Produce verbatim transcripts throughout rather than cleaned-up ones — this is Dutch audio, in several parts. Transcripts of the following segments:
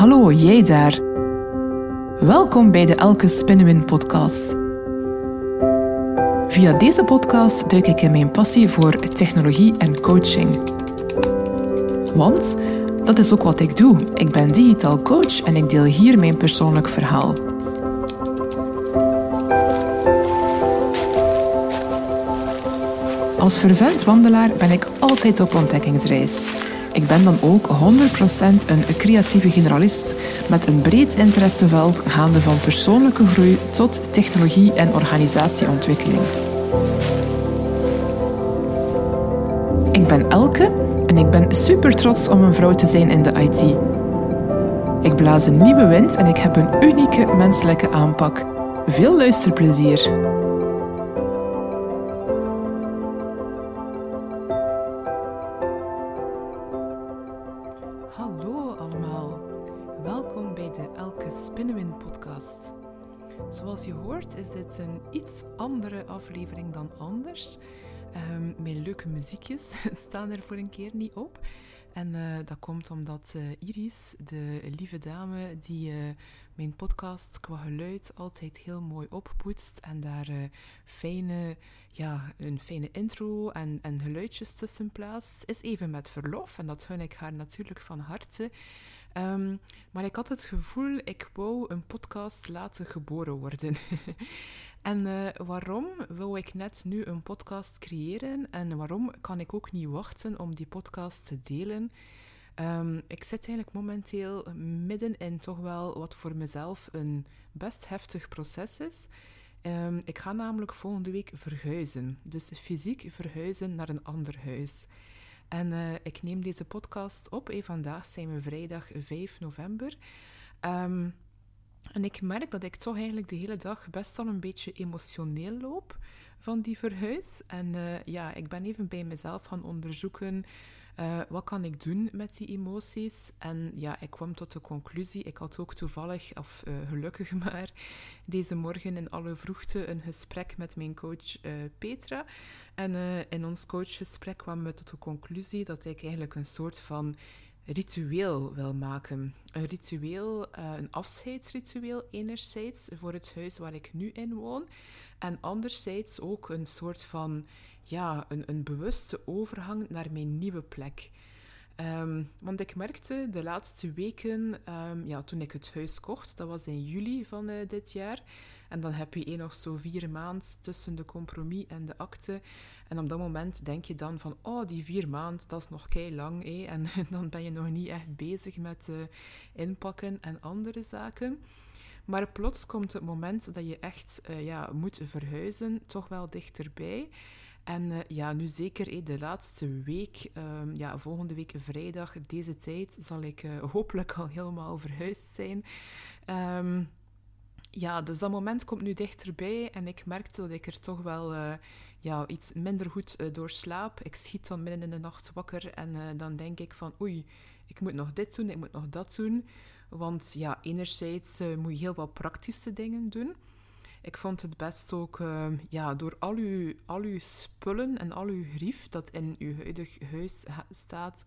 Hallo, jij daar. Welkom bij de Elke Spinnenwin podcast. Via deze podcast duik ik in mijn passie voor technologie en coaching. Want dat is ook wat ik doe. Ik ben digitaal coach en ik deel hier mijn persoonlijk verhaal. Als fervent wandelaar ben ik altijd op ontdekkingsreis. Ik ben dan ook honderd procent een creatieve generalist met een breed interesseveld gaande van persoonlijke groei tot technologie en organisatieontwikkeling. Ik ben Elke en ik ben super trots om een vrouw te zijn in de I T. Ik blaas een nieuwe wind en ik heb een unieke menselijke aanpak. Veel luisterplezier! Is dit een iets andere aflevering dan anders. Um, mijn leuke muziekjes staan er voor een keer niet op. En uh, dat komt omdat uh, Iris, de lieve dame die uh, mijn podcast qua geluid altijd heel mooi oppoetst en daar uh, fijne, ja, een fijne intro en, en geluidjes tussen plaatst, is even met verlof. En dat gun ik haar natuurlijk van harte. Um, maar ik had het gevoel, ik wou een podcast laten geboren worden. En uh, waarom wil ik net nu een podcast creëren? En waarom kan ik ook niet wachten om die podcast te delen? Um, ik zit eigenlijk momenteel midden in toch wel wat voor mezelf een best heftig proces is. Um, ik ga namelijk volgende week verhuizen. Dus fysiek verhuizen naar een ander huis. En uh, ik neem deze podcast op. Hey, vandaag zijn we vrijdag vijf november. Um, en ik merk dat ik toch eigenlijk de hele dag best al een beetje emotioneel loop van die verhuis. En uh, ja, ik ben even bij mezelf gaan onderzoeken, uh, wat kan ik doen met die emoties? En ja, ik kwam tot de conclusie, ik had ook toevallig, of uh, gelukkig maar, deze morgen in alle vroegte een gesprek met mijn coach uh, Petra. En uh, in ons coachgesprek kwamen we tot de conclusie dat ik eigenlijk een soort van ritueel wil maken. Een ritueel, een afscheidsritueel enerzijds voor het huis waar ik nu in woon en anderzijds ook een soort van, ja, een, een bewuste overgang naar mijn nieuwe plek. Um, want ik merkte de laatste weken, um, ja, toen ik het huis kocht, dat was in juli van uh, dit jaar. En dan heb je één of zo vier maanden tussen de compromis en de akte. En op dat moment denk je dan van, oh, die vier maanden, dat is nog keilang. Eh? En dan ben je nog niet echt bezig met uh, inpakken en andere zaken. Maar plots komt het moment dat je echt uh, ja, moet verhuizen, toch wel dichterbij. En uh, ja, nu zeker eh, de laatste week, um, ja, volgende week vrijdag, deze tijd, zal ik uh, hopelijk al helemaal verhuisd zijn. Um, Ja, dus dat moment komt nu dichterbij en ik merkte dat ik er toch wel uh, ja, iets minder goed uh, door slaap. Ik schiet dan midden in de nacht wakker en uh, dan denk ik van oei, ik moet nog dit doen, ik moet nog dat doen. Want ja, enerzijds uh, moet je heel wat praktische dingen doen. Ik vond het best ook, uh, ja, door al uw, al uw spullen en al uw grief dat in uw huidig huis staat.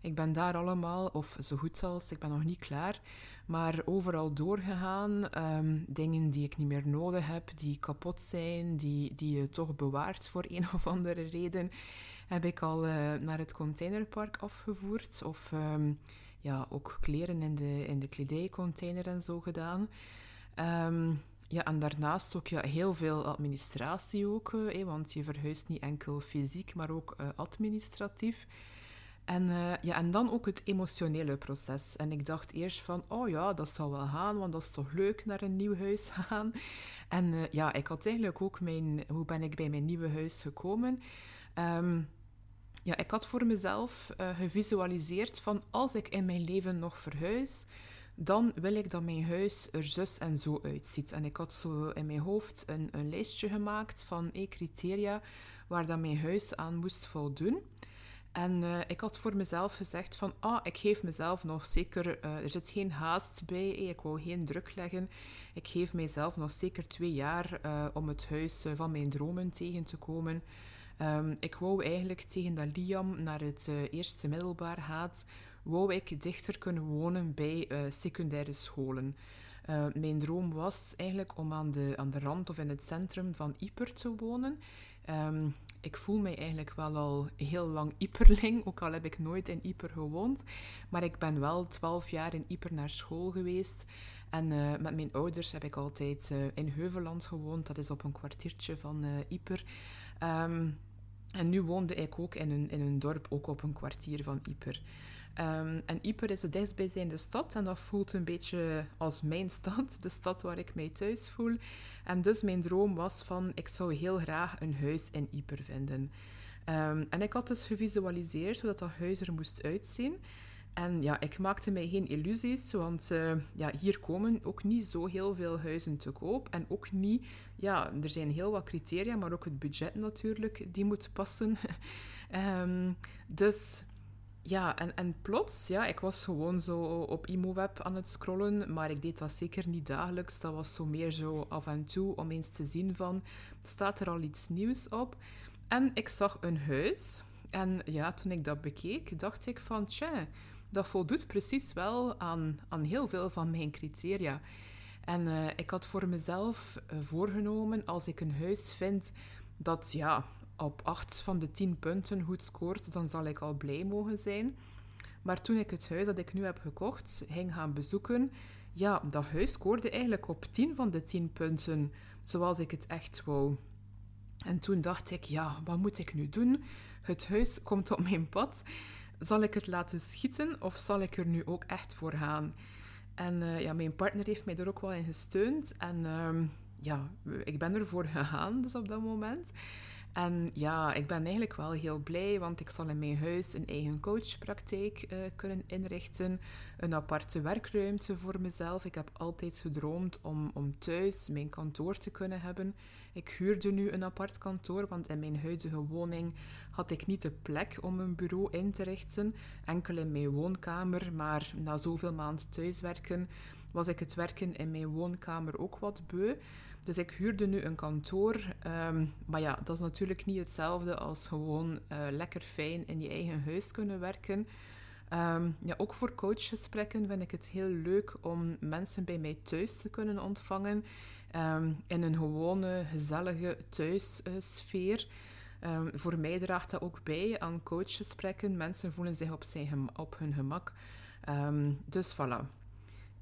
Ik ben daar allemaal, of zo goed als, ik ben nog niet klaar, maar overal doorgegaan. Um, dingen die ik niet meer nodig heb, die kapot zijn, die, die je toch bewaart voor een of andere reden, heb ik al uh, naar het containerpark afgevoerd. Of um, ja, ook kleren in de, in de kledijcontainer en zo gedaan. Um, ja, en daarnaast ook ja, heel veel administratie ook, uh, eh, want je verhuist niet enkel fysiek, maar ook uh, administratief. En, uh, ja, en dan ook het emotionele proces. En ik dacht eerst van, oh ja, dat zal wel gaan, want dat is toch leuk naar een nieuw huis gaan. En uh, ja, ik had eigenlijk ook mijn, hoe ben ik bij mijn nieuwe huis gekomen? Um, ja, ik had voor mezelf uh, gevisualiseerd van, als ik in mijn leven nog verhuis, dan wil ik dat mijn huis er zus en zo uitziet. En ik had zo in mijn hoofd een, een lijstje gemaakt van eh, criteria waar dat mijn huis aan moest voldoen. En uh, ik had voor mezelf gezegd van, ah, ik geef mezelf nog zeker, uh, er zit geen haast bij, ik wou geen druk leggen. Ik geef mezelf nog zeker twee jaar uh, om het huis uh, van mijn dromen tegen te komen. Um, ik wou eigenlijk tegen dat Liam naar het uh, eerste middelbaar gaat, wou ik dichter kunnen wonen bij uh, secundaire scholen. Uh, mijn droom was eigenlijk om aan de, aan de rand of in het centrum van Ieper te wonen. Um, ik voel mij eigenlijk wel al heel lang Ieperling, ook al heb ik nooit in Ieper gewoond. Maar ik ben wel twaalf jaar in Ieper naar school geweest. En uh, met mijn ouders heb ik altijd uh, in Heuvelland gewoond. Dat is op een kwartiertje van uh, Ieper. Um, en nu woonde ik ook in een, in een dorp, ook op een kwartier van Ieper. Um, en Ieper is de dichtstbijzijnde stad en dat voelt een beetje als mijn stad, de stad waar ik mij thuis voel. En dus mijn droom was van, ik zou heel graag een huis in Ieper vinden. Um, en ik had dus gevisualiseerd hoe dat, dat huis er moest uitzien. En ja, ik maakte mij geen illusies, want uh, ja, hier komen ook niet zo heel veel huizen te koop. En ook niet, ja, er zijn heel wat criteria, maar ook het budget natuurlijk, die moet passen. um, dus... Ja, en, en plots, ja, ik was gewoon zo op Immoweb aan het scrollen, maar ik deed dat zeker niet dagelijks. Dat was zo meer zo af en toe om eens te zien van, staat er al iets nieuws op? En ik zag een huis. En ja, toen ik dat bekeek, dacht ik van, tja, dat voldoet precies wel aan, aan heel veel van mijn criteria. En uh, ik had voor mezelf uh, voorgenomen, als ik een huis vind dat, ja... op acht van de tien punten goed scoort, dan zal ik al blij mogen zijn. Maar toen ik het huis dat ik nu heb gekocht ging gaan bezoeken, ja, dat huis scoorde eigenlijk op tien van de tien punten, zoals ik het echt wou. En toen dacht ik, ja, wat moet ik nu doen? Het huis komt op mijn pad. Zal ik het laten schieten of zal ik er nu ook echt voor gaan? En uh, ja, mijn partner heeft mij er ook wel in gesteund. En uh, ja, ik ben ervoor gegaan, dus op dat moment... En ja, ik ben eigenlijk wel heel blij, want ik zal in mijn huis een eigen coachpraktijk uh, kunnen inrichten. Een aparte werkruimte voor mezelf. Ik heb altijd gedroomd om, om thuis mijn kantoor te kunnen hebben. Ik huurde nu een apart kantoor, want in mijn huidige woning had ik niet de plek om een bureau in te richten. Enkel in mijn woonkamer, maar na zoveel maanden thuiswerken was ik het werken in mijn woonkamer ook wat beu. Dus ik huurde nu een kantoor, um, maar ja, dat is natuurlijk niet hetzelfde als gewoon uh, lekker fijn in je eigen huis kunnen werken. Um, ja, ook voor coachgesprekken vind ik het heel leuk om mensen bij mij thuis te kunnen ontvangen, um, in een gewone, gezellige thuissfeer. Um, voor mij draagt dat ook bij aan coachgesprekken. Mensen voelen zich op, zijn gem- op hun gemak. Um, dus voilà.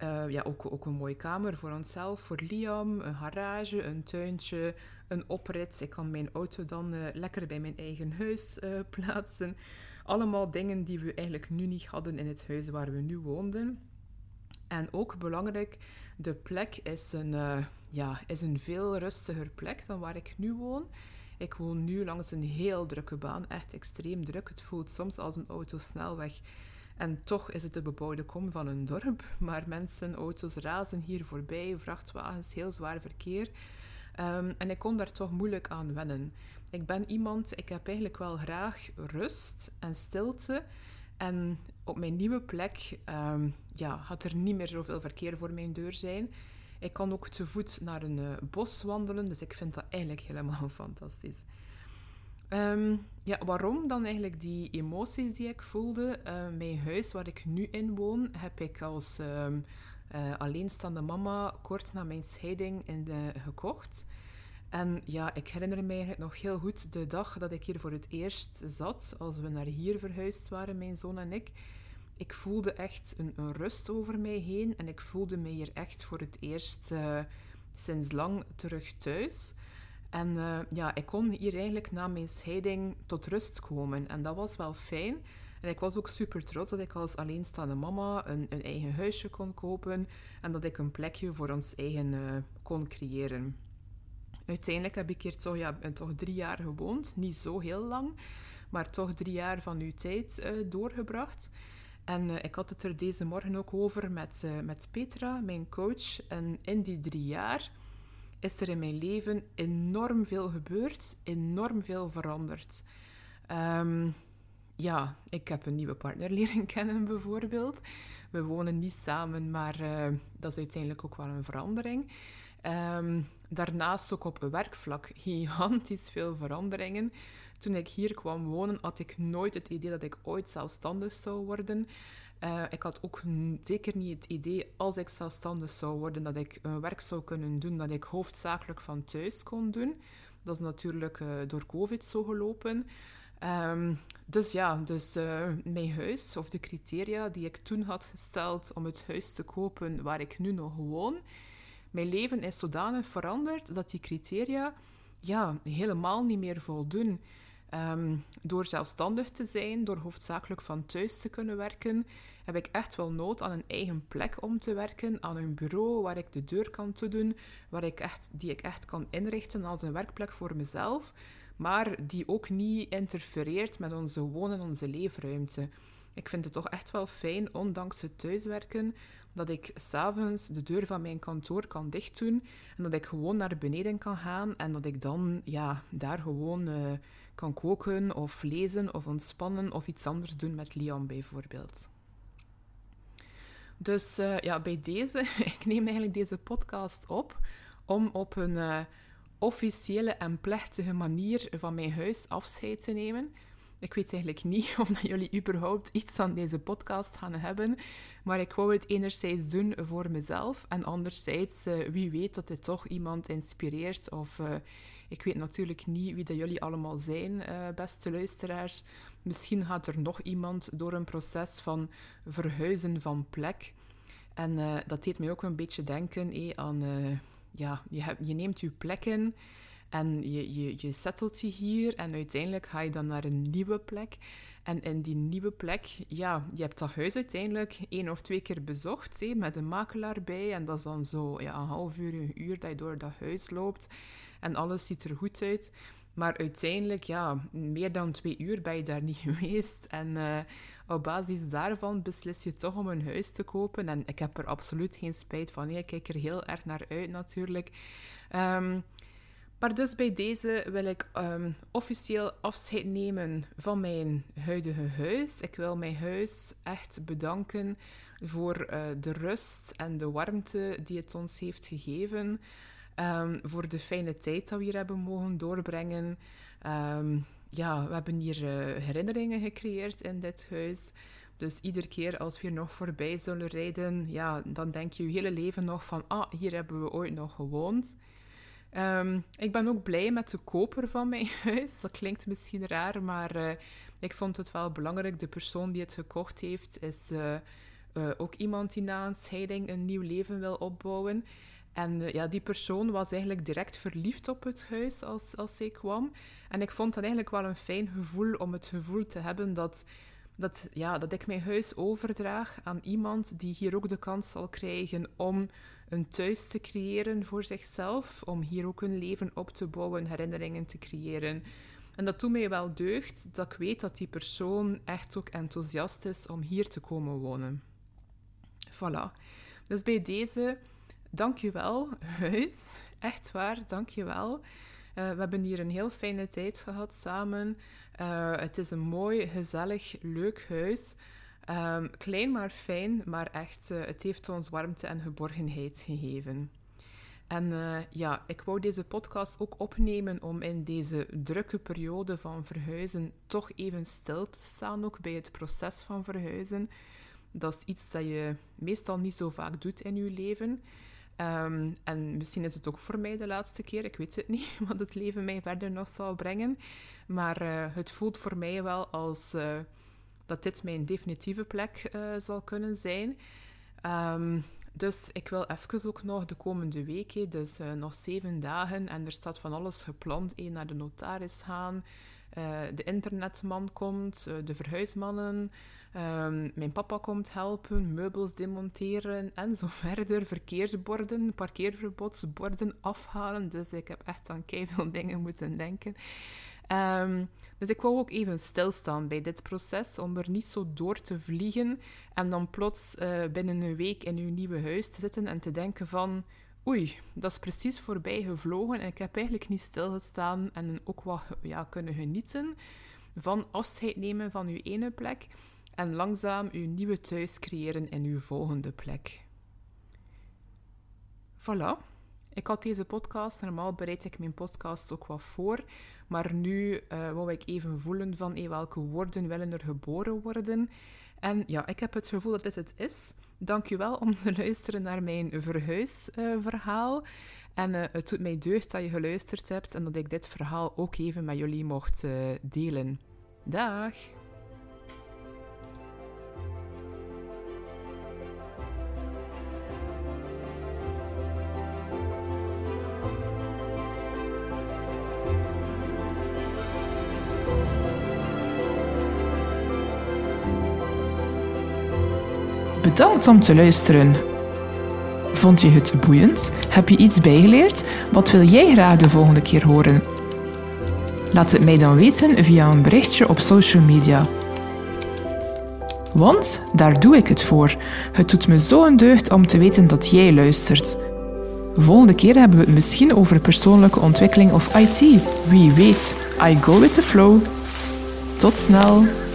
Uh, ja, ook, ook een mooie kamer voor onszelf, voor Liam, een garage, een tuintje, een oprit. Ik kan mijn auto dan uh, lekker bij mijn eigen huis uh, plaatsen. Allemaal dingen die we eigenlijk nu niet hadden in het huis waar we nu woonden. En ook belangrijk, de plek is een, uh, ja, is een veel rustiger plek dan waar ik nu woon. Ik woon nu langs een heel drukke baan, echt extreem druk. Het voelt soms als een autosnelweg. En toch is het de bebouwde kom van een dorp. Maar mensen, auto's razen hier voorbij, vrachtwagens, heel zwaar verkeer. Um, en ik kon daar toch moeilijk aan wennen. Ik ben iemand, ik heb eigenlijk wel graag rust en stilte. En op mijn nieuwe plek um, ja, gaat er niet meer zoveel verkeer voor mijn deur zijn. Ik kan ook te voet naar een uh, bos wandelen, dus ik vind dat eigenlijk helemaal fantastisch. Um, ja, waarom dan eigenlijk die emoties die ik voelde? Uh, mijn huis waar ik nu in woon, heb ik als um, uh, alleenstaande mama kort na mijn scheiding in de, gekocht. En ja, ik herinner me eigenlijk nog heel goed de dag dat ik hier voor het eerst zat, als we naar hier verhuisd waren, mijn zoon en ik. Ik voelde echt een, een rust over mij heen en ik voelde me hier echt voor het eerst uh, sinds lang terug thuis. En uh, ja, ik kon hier eigenlijk na mijn scheiding tot rust komen. En dat was wel fijn. En ik was ook super trots dat ik als alleenstaande mama een, een eigen huisje kon kopen. En dat ik een plekje voor ons eigen uh, kon creëren. Uiteindelijk heb ik hier toch, ja, toch drie jaar gewoond. Niet zo heel lang. Maar toch drie jaar van uw tijd uh, doorgebracht. En uh, ik had het er deze morgen ook over met, uh, met Petra, mijn coach. En in die drie jaar... is er in mijn leven enorm veel gebeurd, enorm veel veranderd. Um, ja, ik heb een nieuwe partner leren kennen bijvoorbeeld. We wonen niet samen, maar uh, dat is uiteindelijk ook wel een verandering. Um, daarnaast ook op werkvlak gigantisch veel veranderingen. Toen ik hier kwam wonen, had ik nooit het idee dat ik ooit zelfstandig zou worden. Uh, ik had ook n- zeker niet het idee, als ik zelfstandig zou worden, dat ik uh, werk zou kunnen doen dat ik hoofdzakelijk van thuis kon doen. Dat is natuurlijk uh, door COVID zo gelopen. Um, dus ja, dus uh, mijn huis, of de criteria die ik toen had gesteld om het huis te kopen waar ik nu nog woon, mijn leven is zodanig veranderd dat die criteria ja, helemaal niet meer voldoen. Um, door zelfstandig te zijn, door hoofdzakelijk van thuis te kunnen werken, heb ik echt wel nood aan een eigen plek om te werken, aan een bureau waar ik de deur kan toedoen, waar ik echt, die ik echt kan inrichten als een werkplek voor mezelf, maar die ook niet interfereert met onze woon- en onze leefruimte. Ik vind het toch echt wel fijn, ondanks het thuiswerken, dat ik 's avonds de deur van mijn kantoor kan dicht doen en dat ik gewoon naar beneden kan gaan en dat ik dan ja, daar gewoon uh, kan koken of lezen of ontspannen of iets anders doen met Liam bijvoorbeeld. Dus uh, ja, bij deze, ik neem eigenlijk deze podcast op om op een uh, officiële en plechtige manier van mijn huis afscheid te nemen. Ik weet eigenlijk niet of jullie überhaupt iets aan deze podcast gaan hebben, maar ik wou het enerzijds doen voor mezelf en anderzijds, uh, wie weet dat dit toch iemand inspireert of uh, ik weet natuurlijk niet wie dat jullie allemaal zijn, uh, beste luisteraars. Misschien gaat er nog iemand door een proces van verhuizen van plek en uh, dat deed mij ook een beetje denken eh, aan, uh, ja, je, hebt, je neemt je plek in. En je, je, je settelt je hier en uiteindelijk ga je dan naar een nieuwe plek. En in die nieuwe plek, ja, je hebt dat huis uiteindelijk één of twee keer bezocht, hé, met een makelaar bij. En dat is dan zo ja, een half uur, een uur dat je door dat huis loopt. En alles ziet er goed uit. Maar uiteindelijk, ja, meer dan twee uur ben je daar niet geweest. En uh, op basis daarvan beslis je toch om een huis te kopen. En ik heb er absoluut geen spijt van. Nee, ik kijk er heel erg naar uit natuurlijk. Um, Maar dus bij deze wil ik um, officieel afscheid nemen van mijn huidige huis. Ik wil mijn huis echt bedanken voor uh, de rust en de warmte die het ons heeft gegeven. Um, voor de fijne tijd dat we hier hebben mogen doorbrengen. Um, ja, we hebben hier uh, herinneringen gecreëerd in dit huis. Dus iedere keer als we hier nog voorbij zullen rijden, ja, dan denk je je hele leven nog van, ah, hier hebben we ooit nog gewoond. Um, ik ben ook blij met de koper van mijn huis. Dat klinkt misschien raar, maar uh, ik vond het wel belangrijk. De persoon die het gekocht heeft, is uh, uh, ook iemand die na een scheiding een nieuw leven wil opbouwen. En uh, ja, die persoon was eigenlijk direct verliefd op het huis als, als zij kwam. En ik vond dat eigenlijk wel een fijn gevoel om het gevoel te hebben dat, dat, ja, dat ik mijn huis overdraag aan iemand die hier ook de kans zal krijgen om een thuis te creëren voor zichzelf, om hier ook een leven op te bouwen, herinneringen te creëren. En dat doet mij wel deugd, dat ik weet dat die persoon echt ook enthousiast is om hier te komen wonen. Voilà. Dus bij deze, dankjewel, huis. Echt waar, dankjewel. Uh, we hebben hier een heel fijne tijd gehad samen. Uh, het is een mooi, gezellig, leuk huis. Um, klein maar fijn, maar echt, uh, het heeft ons warmte en geborgenheid gegeven. En uh, ja, ik wou deze podcast ook opnemen om in deze drukke periode van verhuizen toch even stil te staan, ook bij het proces van verhuizen. Dat is iets dat je meestal niet zo vaak doet in je leven. Um, en misschien is het ook voor mij de laatste keer, ik weet het niet, wat het leven mij verder nog zal brengen. Maar uh, het voelt voor mij wel als... Uh, dat dit mijn definitieve plek uh, zal kunnen zijn. Um, dus ik wil even ook nog de komende week, hé, dus uh, nog zeven dagen, en er staat van alles gepland, hé, naar de notaris gaan, uh, de internetman komt, uh, de verhuismannen, um, mijn papa komt helpen, meubels demonteren, en zo verder, verkeersborden, parkeerverbodsborden afhalen, dus ik heb echt aan keiveel dingen moeten denken. Um, dus ik wou ook even stilstaan bij dit proces, om er niet zo door te vliegen en dan plots uh, binnen een week in uw nieuwe huis te zitten en te denken van oei, dat is precies voorbij gevlogen en ik heb eigenlijk niet stilgestaan en ook wat ja, kunnen genieten van afscheid nemen van uw ene plek en langzaam uw nieuwe thuis creëren in uw volgende plek. Voilà. Ik had deze podcast, normaal bereid ik mijn podcast ook wat voor, maar nu uh, wou ik even voelen van hey, welke woorden willen er geboren worden. En ja, ik heb het gevoel dat dit het is. Dankjewel om te luisteren naar mijn verhuisverhaal. Uh, en uh, het doet mij deugd dat je geluisterd hebt en dat ik dit verhaal ook even met jullie mocht uh, delen. Dag! Bedankt om te luisteren. Vond je het boeiend? Heb je iets bijgeleerd? Wat wil jij graag de volgende keer horen? Laat het mij dan weten via een berichtje op social media. Want daar doe ik het voor. Het doet me zo'n deugd om te weten dat jij luistert. Volgende keer hebben we het misschien over persoonlijke ontwikkeling of I T. Wie weet, I go with the flow. Tot snel.